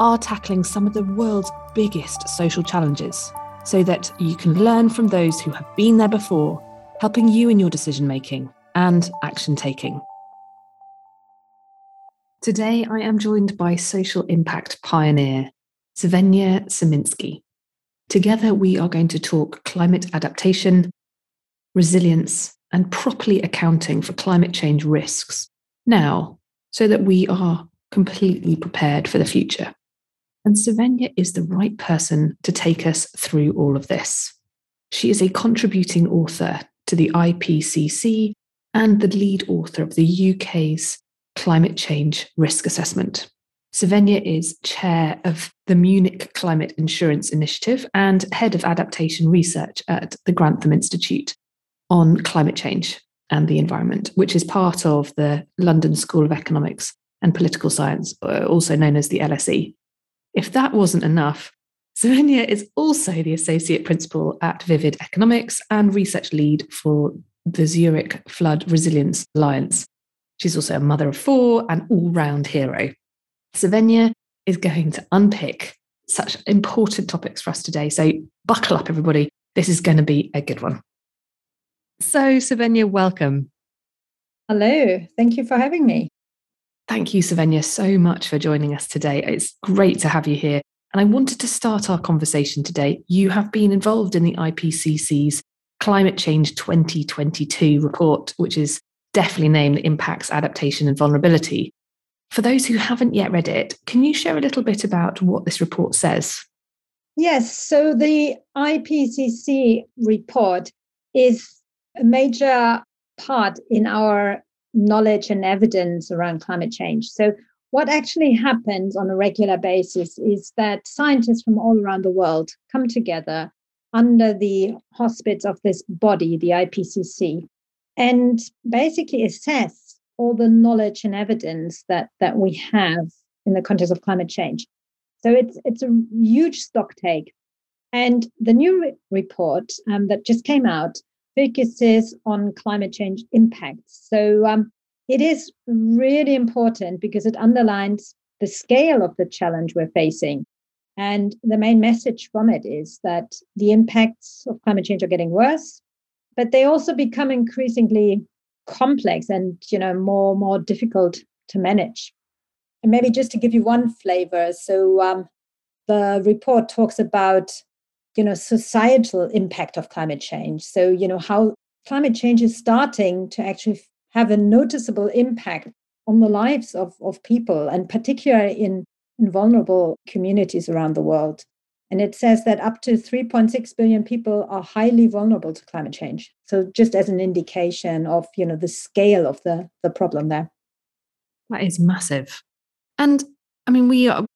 are tackling some of the world's biggest social challenges, so that you can learn from those who have been there before, helping you in your decision-making and action-taking. Today, I am joined by social impact pioneer, Svenja Siminski. Together, we are going to talk climate adaptation, resilience, and properly accounting for climate change risks now, so that we are completely prepared for the future. And Svenja is the right person to take us through all of this. She is a contributing author to the IPCC and the lead author of the UK's Climate Change Risk Assessment. Svenja is chair of the Munich Climate Insurance Initiative and head of adaptation research at the Grantham Institute on Climate Change and the Environment, which is part of the London School of Economics and Political Science, also known as the LSE. If that wasn't enough, Svenja is also the associate principal at Vivid Economics and research lead for the Zurich Flood Resilience Alliance. She's also a mother of four and all-round hero. Svenja is going to unpick such important topics for us today. So buckle up, everybody. This is going to be a good one. So Svenja, welcome. Hello. Thank you for having me. Thank you, Svenja, so much for joining us today. It's great to have you here. And I wanted to start our conversation today. You have been involved in the IPCC's Climate Change 2022 report, which is deftly named Impacts, Adaptation and Vulnerability. For those who haven't yet read it, can you share a little bit about what this report says? Yes, so the IPCC report is a major part in our knowledge and evidence around climate change. So what actually happens on a regular basis is that scientists from all around the world come together under the auspices of this body, the IPCC, and basically assess all the knowledge and evidence that we have in the context of climate change. So it's a huge stock take. And the new report that just came out focuses on climate change impacts. So it is really important because it underlines the scale of the challenge we're facing. And the main message from it is that the impacts of climate change are getting worse, but they also become increasingly complex and, you know, more difficult to manage. And maybe just to give you one flavor, so the report talks about societal impact of climate change. So, how climate change is starting to actually have a noticeable impact on the lives of people, and particularly in vulnerable communities around the world. And it says that up to 3.6 billion people are highly vulnerable to climate change. So just as an indication of, the scale of the problem there. That is massive. And I mean,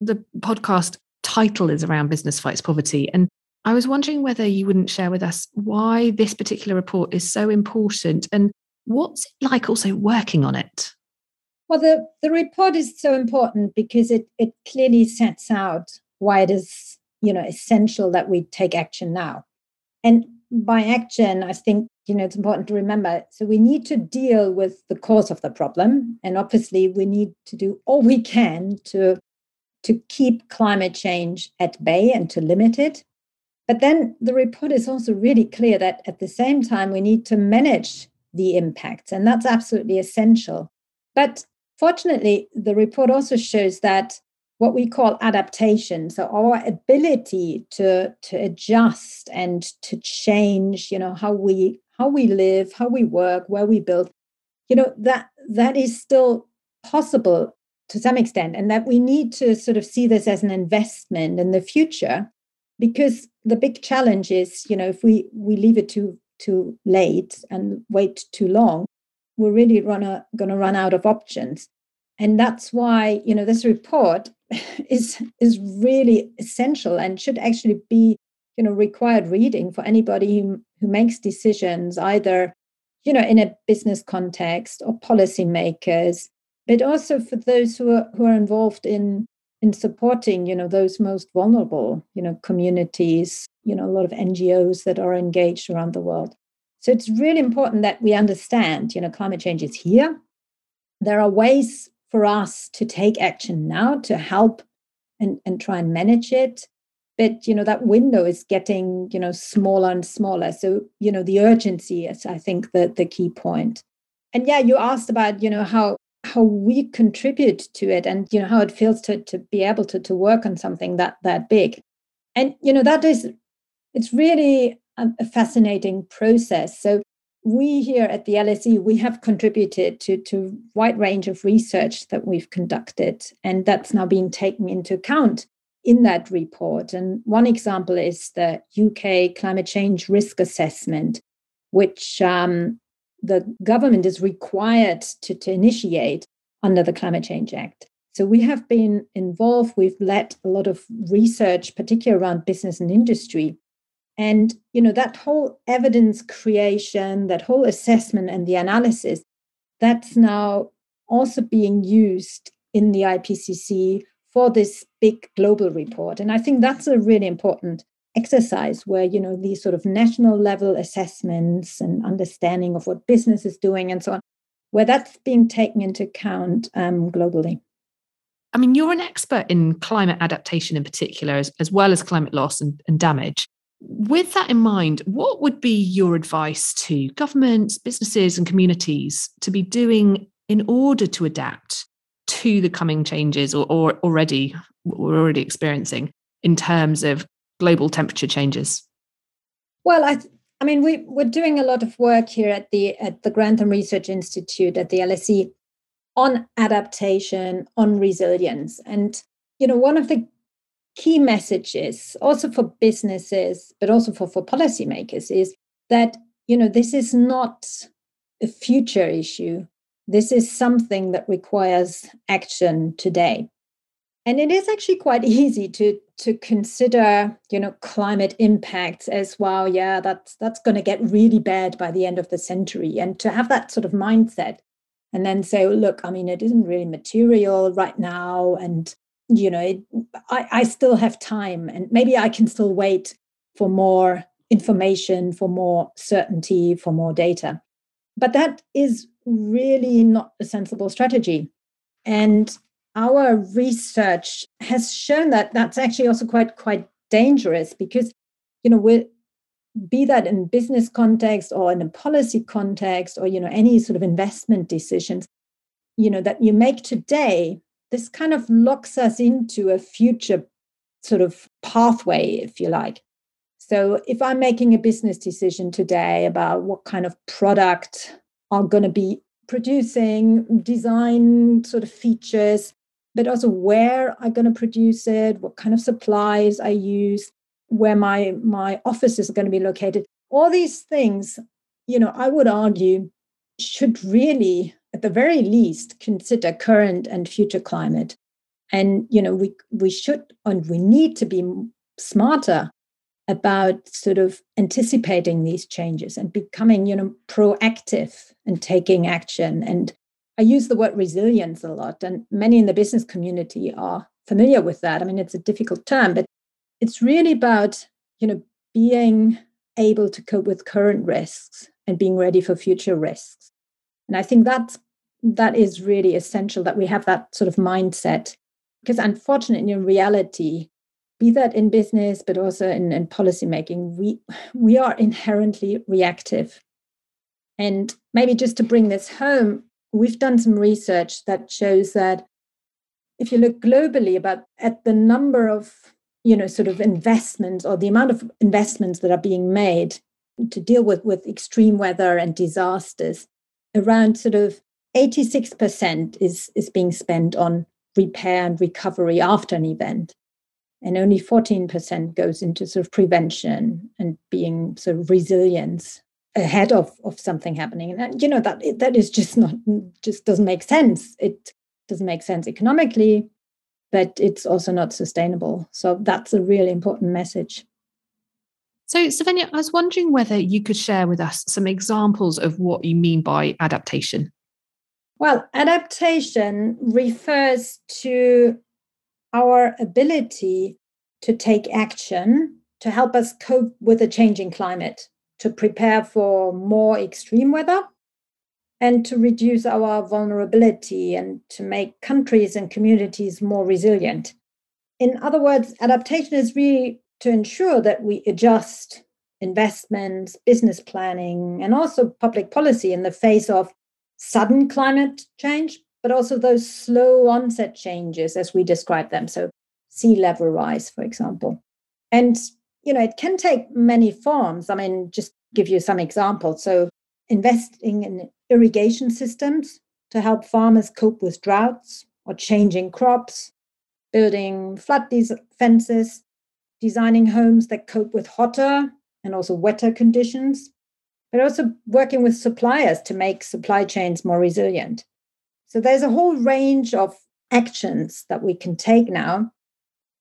the podcast title is around Business Fights Poverty. And I was wondering whether you wouldn't share with us why this particular report is so important and what's it like also working on it? Well, the report is so important because it clearly sets out why it is, essential that we take action now. And by action, I think, it's important to remember. So we need to deal with the cause of the problem. And obviously we need to do all we can to keep climate change at bay and to limit it. But then the report is also really clear that at the same time, we need to manage the impacts, and that's absolutely essential. But fortunately, the report also shows that what we call adaptation, so our ability to adjust and to change, how we live, how we work, where we build, that is still possible to some extent, and that we need to sort of see this as an investment in the future. Because the big challenge is, if we leave it too late and wait too long, we're really going to run out of options. And that's why, this report is really essential and should actually be, you know, required reading for anybody who makes decisions, either, you know, in a business context or policymakers, but also for those who are involved in supporting, you know, those most vulnerable, you know, communities, you know, a lot of NGOs that are engaged around the world. So it's really important that we understand, you know, climate change is here. There are ways for us to take action now to help and try and manage it. But, you know, that window is getting, you know, smaller and smaller. So, you know, the urgency is, I think, the key point. And yeah, you asked about, you know, how we contribute to it and, you know, how it feels to be able to work on something that big. And, you know, it's really a fascinating process. So we here at the LSE, we have contributed to a wide range of research that we've conducted, and that's now being taken into account in that report. And one example is the UK Climate Change Risk Assessment, which the government is required to initiate under the Climate Change Act. So we have been involved. We've led a lot of research, particularly around business and industry. And, you know, that whole evidence creation, that whole assessment and the analysis, that's now also being used in the IPCC for this big global report. And I think that's a really important exercise where, you know, these sort of national level assessments and understanding of what business is doing and so on, where that's being taken into account globally. I mean, you're an expert in climate adaptation in particular, as well as climate loss and damage. With that in mind, what would be your advice to governments, businesses and communities to be doing in order to adapt to the coming changes or already we're already experiencing in terms of global temperature changes? Well, I mean, we're doing a lot of work here at the Grantham Research Institute at the LSE on adaptation, on resilience. And, you know, one of the key messages also for businesses, but also for policymakers is that, you know, this is not a future issue. This is something that requires action today. And it is actually quite easy to consider, you know, climate impacts as, well, yeah, that's going to get really bad by the end of the century. And to have that sort of mindset and then say, look, I mean, it isn't really material right now. And, you know, I still have time and maybe I can still wait for more information, for more certainty, for more data. But that is really not a sensible strategy. And our research has shown that that's actually also quite dangerous because, you know, be that in business context or in a policy context or, you know, any sort of investment decisions, you know, that you make today, this kind of locks us into a future sort of pathway, if you like. So if I'm making a business decision today about what kind of product I'm going to be producing, design sort of features, but also where I'm going to produce it, what kind of supplies I use, where my offices are going to be located. All these things, you know, I would argue should really, at the very least, consider current and future climate. And, you know, we should and we need to be smarter about sort of anticipating these changes and becoming, you know, proactive and taking action. And I use the word resilience a lot, and many in the business community are familiar with that. I mean, it's a difficult term, but it's really about, you know, being able to cope with current risks and being ready for future risks. And I think that is really essential that we have that sort of mindset, because unfortunately in reality, be that in business, but also in policymaking, we are inherently reactive. And maybe just to bring this home, we've done some research that shows that if you look globally at the number of, you know, sort of investments or the amount of investments that are being made to deal with extreme weather and disasters, around sort of 86% is being spent on repair and recovery after an event. And only 14% goes into sort of prevention and being sort of resilience ahead of something happening. And, you know, that is just doesn't make sense. It doesn't make sense economically. but it's also not sustainable. So that's a really important message. So, Svenja, I was wondering whether you could share with us some examples of what you mean by adaptation. Well, adaptation refers to our ability to take action to help us cope with a changing climate, to prepare for more extreme weather, and to reduce our vulnerability and to make countries and communities more resilient. In other words, adaptation is really to ensure that we adjust investments, business planning, and also public policy in the face of sudden climate change, but also those slow onset changes as we describe them. So sea level rise, for example. And, you know, it can take many forms. I mean, just give you some examples. So investing in irrigation systems to help farmers cope with droughts, or changing crops, building flood defenses, designing homes that cope with hotter and also wetter conditions, but also working with suppliers to make supply chains more resilient. So there's a whole range of actions that we can take now,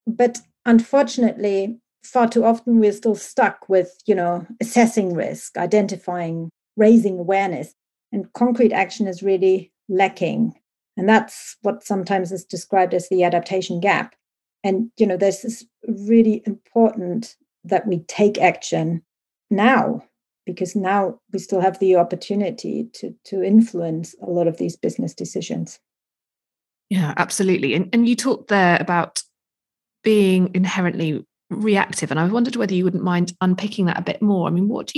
but unfortunately, far too often we're still stuck with, you know, assessing risk, identifying, raising awareness, and concrete action is really lacking. And that's what sometimes is described as the adaptation gap. And, you know, this is really important that we take action now, because now we still have the opportunity to influence a lot of these business decisions. Yeah, absolutely. And you talked there about being inherently reactive. And I wondered whether you wouldn't mind unpicking that a bit more. I mean, what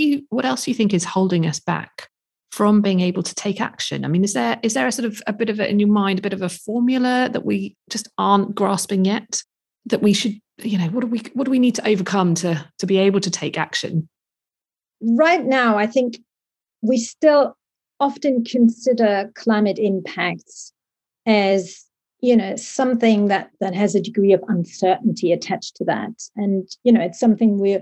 else do you think is holding us back from being able to take action? I mean, is there a sort of a bit of it in your mind, a bit of a formula that we just aren't grasping yet, that we should, you know, what do we need to overcome to be able to take action? Right now, I think we still often consider climate impacts as, you know, something that has a degree of uncertainty attached to that. And, you know, it's something we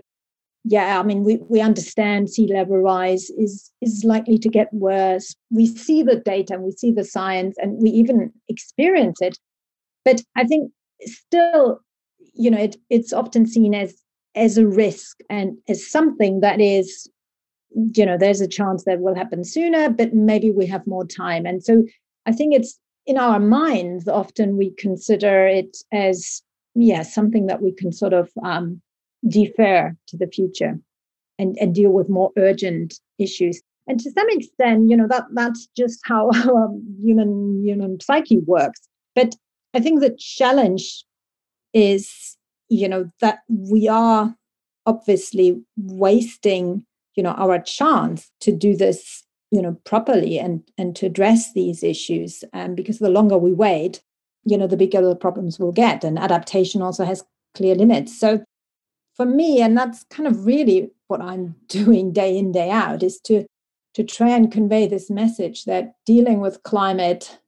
understand sea level rise is likely to get worse. We see the data, we see the science, and we even experience it. But I think still, you know, it's often seen as a risk and as something that is, you know, there's a chance that will happen sooner, but maybe we have more time. And so I think it's in our minds, often we consider it as, yeah, something that we can sort of defer to the future and deal with more urgent issues. And to some extent, you know, that's just how our human psyche works. But I think the challenge is, you know, that we are obviously wasting, you know, our chance to do this, you know, properly and to address these issues. Because the longer we wait, you know, the bigger the problems will get. And adaptation also has clear limits. So for me, and that's kind of really what I'm doing day in, day out, is to try and convey this message that dealing with climate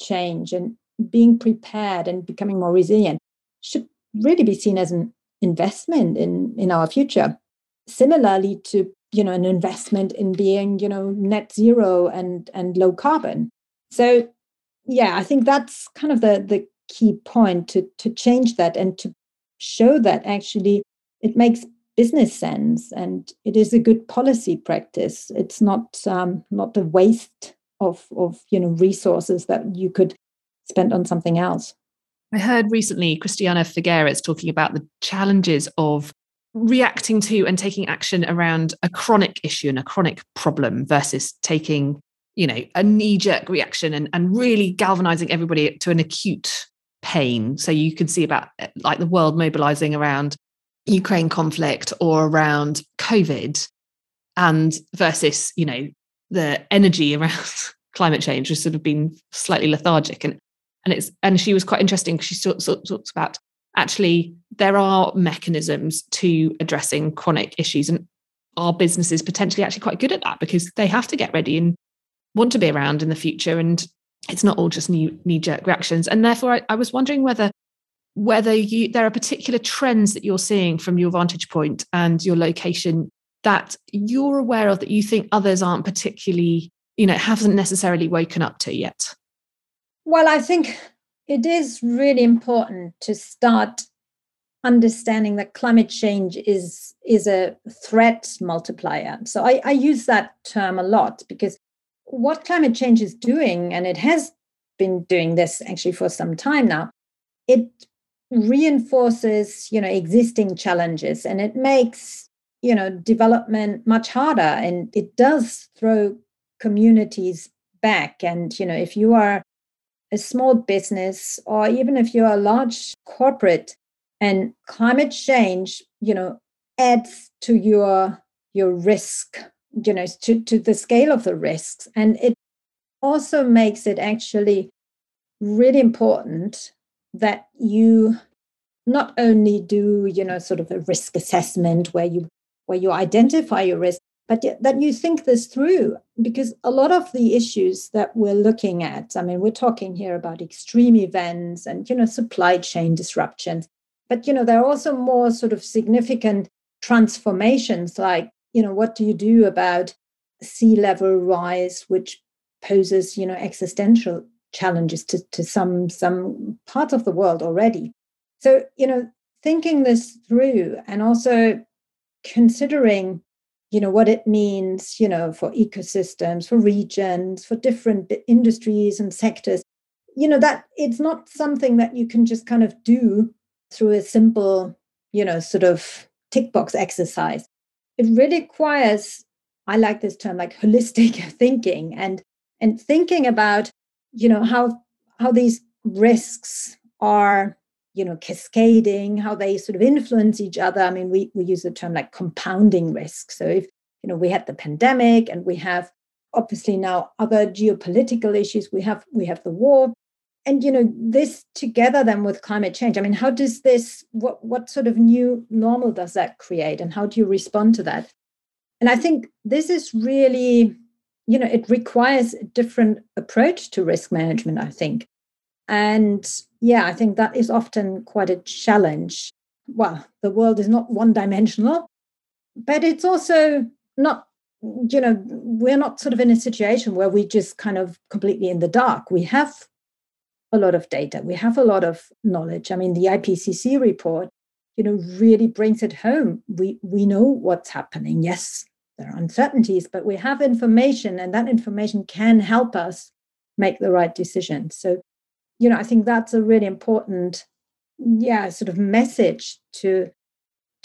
change and being prepared and becoming more resilient should really be seen as an investment in our future. Similarly to, you know, an investment in being, you know, net zero and low carbon. So, yeah, I think that's kind of the key point, to change that and to show that actually it makes business sense and it is a good policy practice. It's not a waste of, you know, resources that you could spend on something else. I heard recently Christiana Figueres talking about the challenges of reacting to and taking action around a chronic issue and a chronic problem versus taking, you know, a knee-jerk reaction and really galvanizing everybody to an acute pain. So you can see about like the world mobilizing around Ukraine conflict or around COVID, and versus, you know, the energy around climate change has sort of been slightly lethargic. And she was quite interesting because she talks about actually there are mechanisms to addressing chronic issues, and our businesses potentially actually quite good at that because they have to get ready and want to be around in the future, and it's not all just knee-jerk reactions. And therefore, I was wondering whether there are particular trends that you're seeing from your vantage point and your location that you're aware of that you think others aren't particularly, you know, haven't necessarily woken up to yet. Well, I think it is really important to start understanding that climate change is a threat multiplier. So I use that term a lot, because what climate change is doing, and it has been doing this actually for some time now, it reinforces, existing challenges, and it makes, development much harder, and it does throw communities back. And, if you are a small business, or even if you're a large corporate, and climate change, adds to your risk, to the scale of the risks. And it also makes it actually really important that you not only do, sort of a risk assessment where you identify your risk, but that you think this through, because a lot of the issues that we're looking at, I mean, we're talking here about extreme events and, supply chain disruptions. But, there are also more sort of significant transformations, like, what do you do about sea level rise, which poses, existential challenges to some parts of the world already. So, thinking this through, and also considering, what it means, for ecosystems, for regions, for different industries and sectors, that it's not something that you can just kind of do through a simple, sort of tick box exercise. It really requires, I like this term, like holistic thinking, and thinking about, how these risks are, cascading, how they sort of influence each other. I mean, we use the term like compounding risk. So if, we had the pandemic, and we have obviously now other geopolitical issues, we have the war. And, this together then with climate change, I mean, how does this, what sort of new normal does that create, and how do you respond to that? And I think this is really, it requires a different approach to risk management, I think. And yeah, I think that is often quite a challenge. Well, the world is not one-dimensional, but it's also not, we're not sort of in a situation where we just kind of completely in the dark. We have a lot of data. We have a lot of knowledge. I mean, the IPCC report, really brings it home. We know what's happening. Yes, there are uncertainties, but we have information, and that information can help us make the right decisions. So, I think that's a really important, sort of message to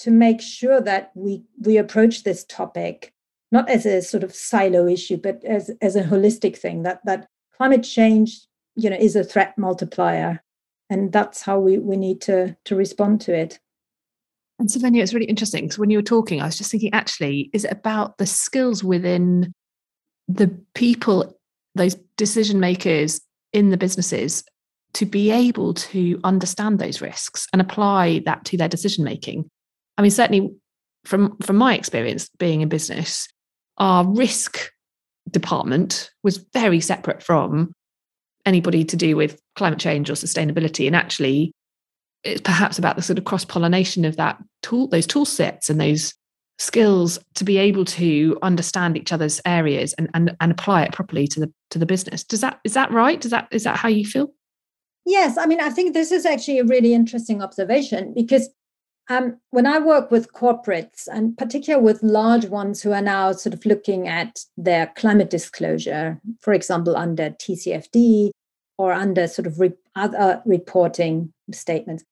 make sure that we approach this topic not as a sort of silo issue, but as a holistic thing, that climate change, is a threat multiplier. And that's how we need to respond to it. And Svenja, it's really interesting, because when you were talking, I was just thinking, actually, is it about the skills within the people, those decision makers in the businesses, to be able to understand those risks and apply that to their decision making? I mean, certainly from my experience being in business, our risk department was very separate from anybody to do with climate change or sustainability. And actually, it's perhaps about the sort of cross-pollination of that tool, those tool sets and those skills, to be able to understand each other's areas and apply it properly to the business. Is that right? Is that how you feel? Yes. I mean, I think this is actually a really interesting observation, because when I work with corporates, and particularly with large ones who are now sort of looking at their climate disclosure, for example, under TCFD or under sort of other reporting statements,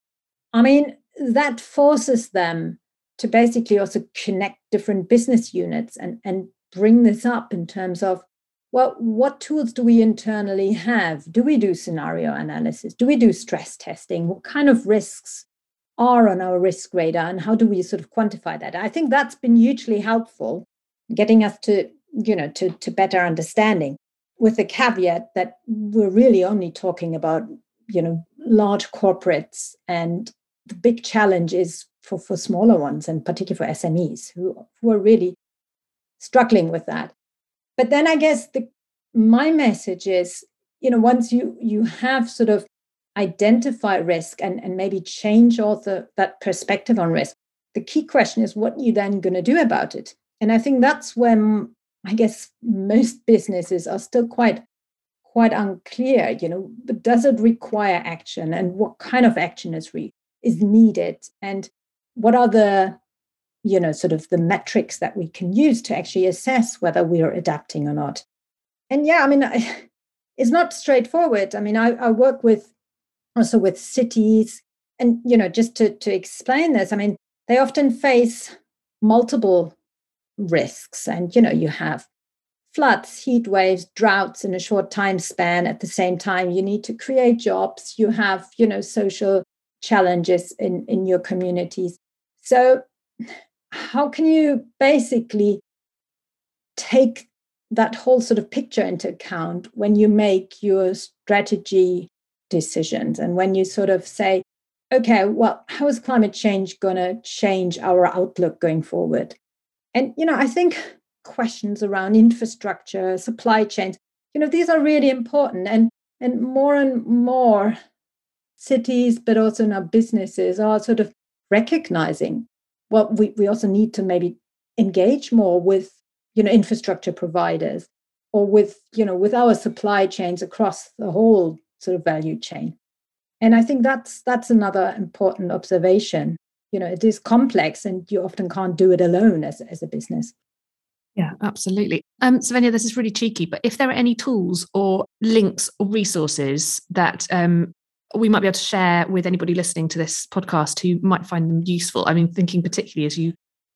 I mean, that forces them to basically also connect different business units and bring this up in terms of, well, what tools do we internally have? Do we do scenario analysis? Do we do stress testing? What kind of risks are on our risk radar, and how do we sort of quantify that? I think that's been hugely helpful, getting us to, to better understanding, with the caveat that we're really only talking about, large corporates, and the big challenge is for smaller ones, and particularly for SMEs who are really struggling with that. But then I guess my message is, once you have sort of identify risk and maybe change also that perspective on risk, the key question is, what are you then going to do about it? And I think that's when I guess most businesses are still quite quite unclear, you know, but does it require action, and what kind of action is needed, and what are the, you know, sort of the metrics that we can use to actually assess whether we are adapting or not. And yeah, I mean, it's not straightforward. I mean, I work also with cities, and, you know, just to explain this, I mean, they often face multiple risks, and, you know, you have floods, heat waves, droughts in a short time span. At the same time, you need to create jobs. You have, you know, social challenges in your communities. So how can you basically take that whole sort of picture into account when you make your strategy decisions, and when you sort of say, okay, well, how is climate change going to change our outlook going forward? And, you know, I think questions around infrastructure, supply chains, you know, these are really important. And more cities, but also now businesses, are sort of recognizing, well, we also need to maybe engage more with, you know, infrastructure providers, or with, you know, with our supply chains across the whole sort of value chain. And I think that's another important observation. You know, it is complex, and you often can't do it alone as a business. Yeah, absolutely. Svenja, this is really cheeky, but if there are any tools or links or resources that we might be able to share with anybody listening to this podcast who might find them useful, I mean, thinking particularly as you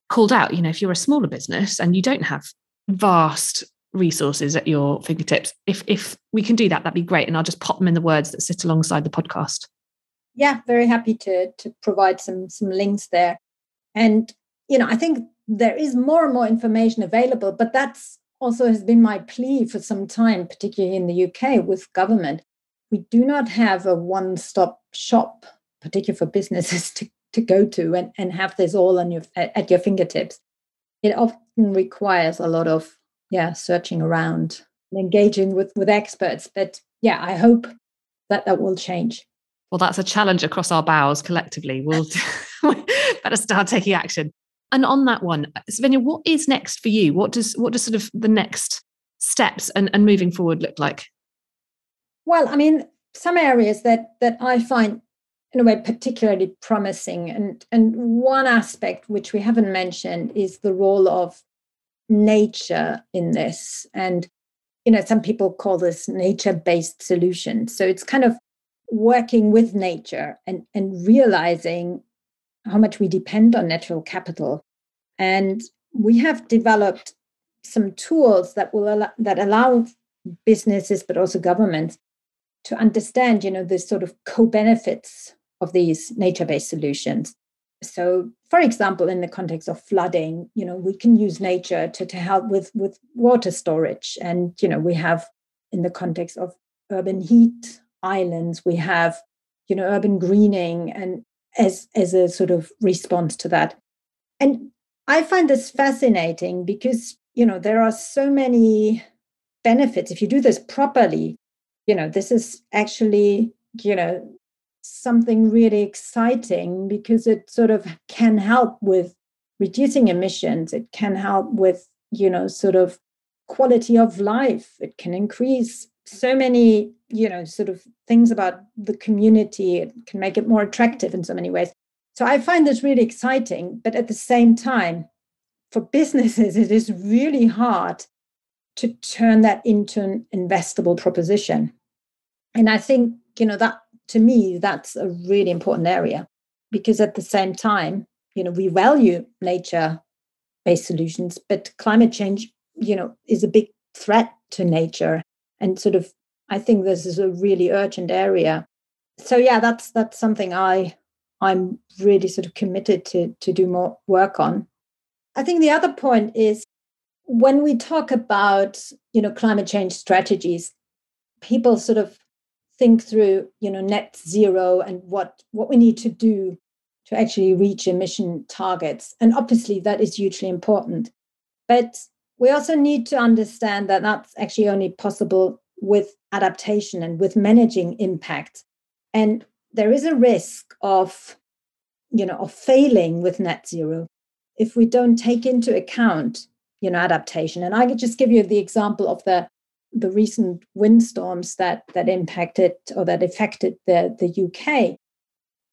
called out, you know, if you're a smaller business and you don't have vast resources at your fingertips, if we can do that, that'd be great. And I'll just pop them in the words that sit alongside the podcast. Yeah, very happy to provide some links there. And, you know, I think there is more and more information available, but that's also has been my plea for some time, particularly in the UK with government. We do not have a one-stop shop, particularly for businesses to go to and have this all on at your fingertips. It often requires a lot of searching around and engaging with experts. But yeah, I hope that will change. Well, that's a challenge across our bows collectively. We'll better start taking action. And on that one, Svenja, what is next for you? What does sort of the next steps and moving forward look like? Well, I mean, some areas that I find in a way particularly promising, and one aspect which we haven't mentioned is the role of nature in this. And, you know, some people call this nature-based solutions. So it's kind of working with nature and realizing how much we depend on natural capital. And we have developed some tools that allow businesses, but also governments, to understand, you know, the sort of co-benefits of these nature-based solutions. So, for example, in the context of flooding, you know, we can use nature to help with water storage. And, you know, we have, in the context of urban heat islands, we have, you know, urban greening and as a sort of response to that. And I find this fascinating because, you know, there are so many benefits. If you do this properly, you know, this is actually, you know, something really exciting because it sort of can help with reducing emissions. It can help with, you know, sort of quality of life. It can increase so many, you know, sort of things about the community. It can make it more attractive in so many ways. So I find this really exciting. But at the same time, for businesses, it is really hard to turn that into an investable proposition. And I think, you know, that to me, that's a really important area, because at the same time, you know, we value nature-based solutions, but climate change, you know, is a big threat to nature. And sort of, I think this is a really urgent area. So yeah, that's something I'm really sort of committed to do more work on. I think the other point is, when we talk about, you know, climate change strategies, people sort of think through, you know, net zero and what we need to do to actually reach emission targets. And obviously that is hugely important. But we also need to understand that that's actually only possible with adaptation and with managing impact. And there is a risk of, you know, of failing with net zero if we don't take into account, you know, adaptation. And I could just give you the example of the the recent windstorms that impacted or that affected the UK.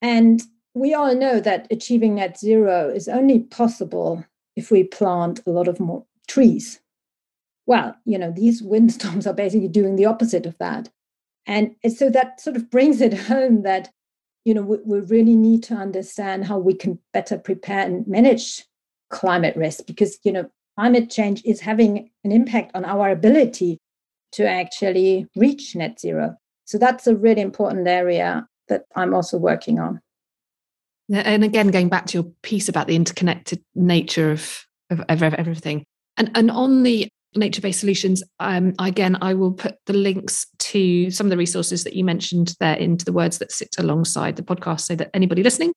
And we all know that achieving net zero is only possible if we plant a lot of more trees. Well, these windstorms are basically doing the opposite of that. And so that sort of brings it home that, we really need to understand how we can better prepare and manage climate risk, because, climate change is having an impact on our ability to actually reach net zero. So that's a really important area that I'm also working on. And again, going back to your piece about the interconnected nature of everything. And on the nature-based solutions, again, I will put the links to some of the resources that you mentioned there into the words that sit alongside the podcast so that anybody listening,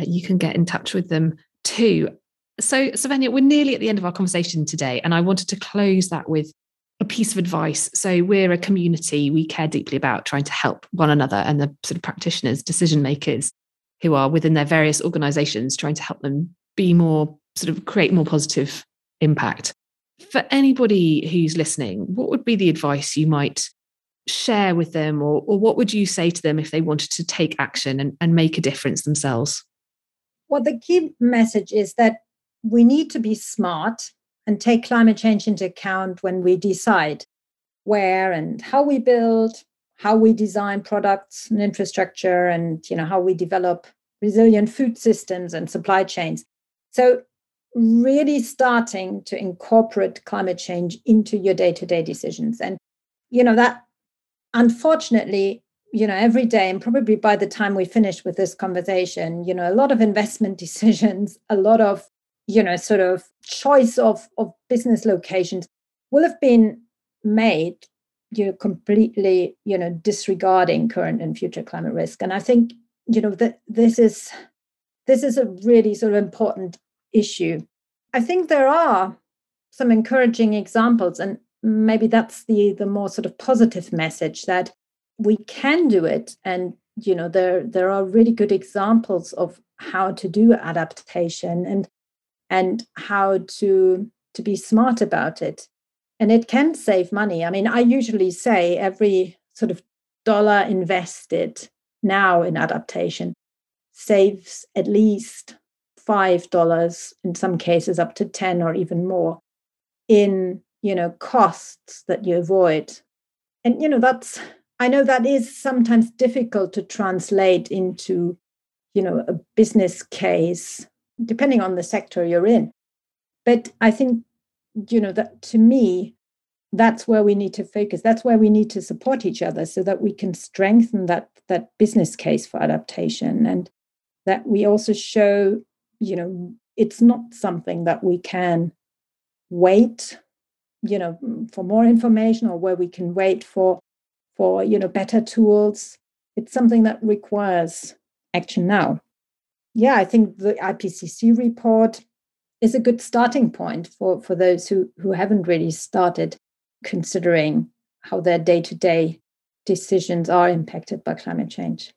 you can get in touch with them too. So, Svenja, we're nearly at the end of our conversation today, and I wanted to close that with a piece of advice. So we're a community. We care deeply about trying to help one another and the sort of practitioners, decision makers who are within their various organisations, trying to help them be more, sort of create more positive impact. For anybody who's listening, what would be the advice you might share with them, or what would you say to them if they wanted to take action and make a difference themselves? Well, the key message is that we need to be smart and take climate change into account when we decide where and how we build, how we design products and infrastructure, and how we develop resilient food systems and supply chains. So really starting to incorporate climate change into your day-to-day decisions. And, that unfortunately, every day, and probably by the time we finish with this conversation, a lot of investment decisions, a lot of, sort of choice of business locations will have been made, completely, disregarding current and future climate risk. And I think, that this is a really sort of important issue. I think there are some encouraging examples, and maybe that's the more sort of positive message that we can do it. And, there are really good examples of how to do adaptation and how to be smart about it. And it can save money. I mean, I usually say every sort of dollar invested now in adaptation saves at least $5, in some cases up to 10 or even more, in, costs that you avoid. And, I know that is sometimes difficult to translate into, a business case, depending on the sector you're in. But I think, that to me, that's where we need to focus. That's where we need to support each other so that we can strengthen that business case for adaptation, and that we also show, it's not something that we can wait, for more information, or where we can wait for better tools. It's something that requires action now. Yeah, I think the IPCC report is a good starting point for those who haven't really started considering how their day-to-day decisions are impacted by climate change.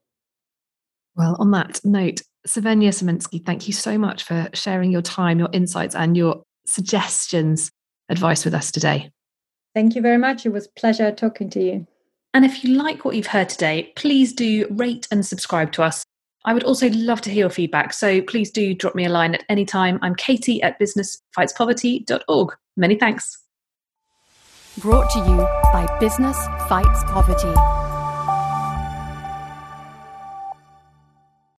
Well, on that note, Svenja Siminski, thank you so much for sharing your time, your insights, and your suggestions, advice with us today. Thank you very much. It was a pleasure talking to you. And if you like what you've heard today, please do rate and subscribe to us. I would also love to hear your feedback, so please do drop me a line at any time. I'm Katie at businessfightspoverty.org. Many thanks. Brought to you by Business Fights Poverty.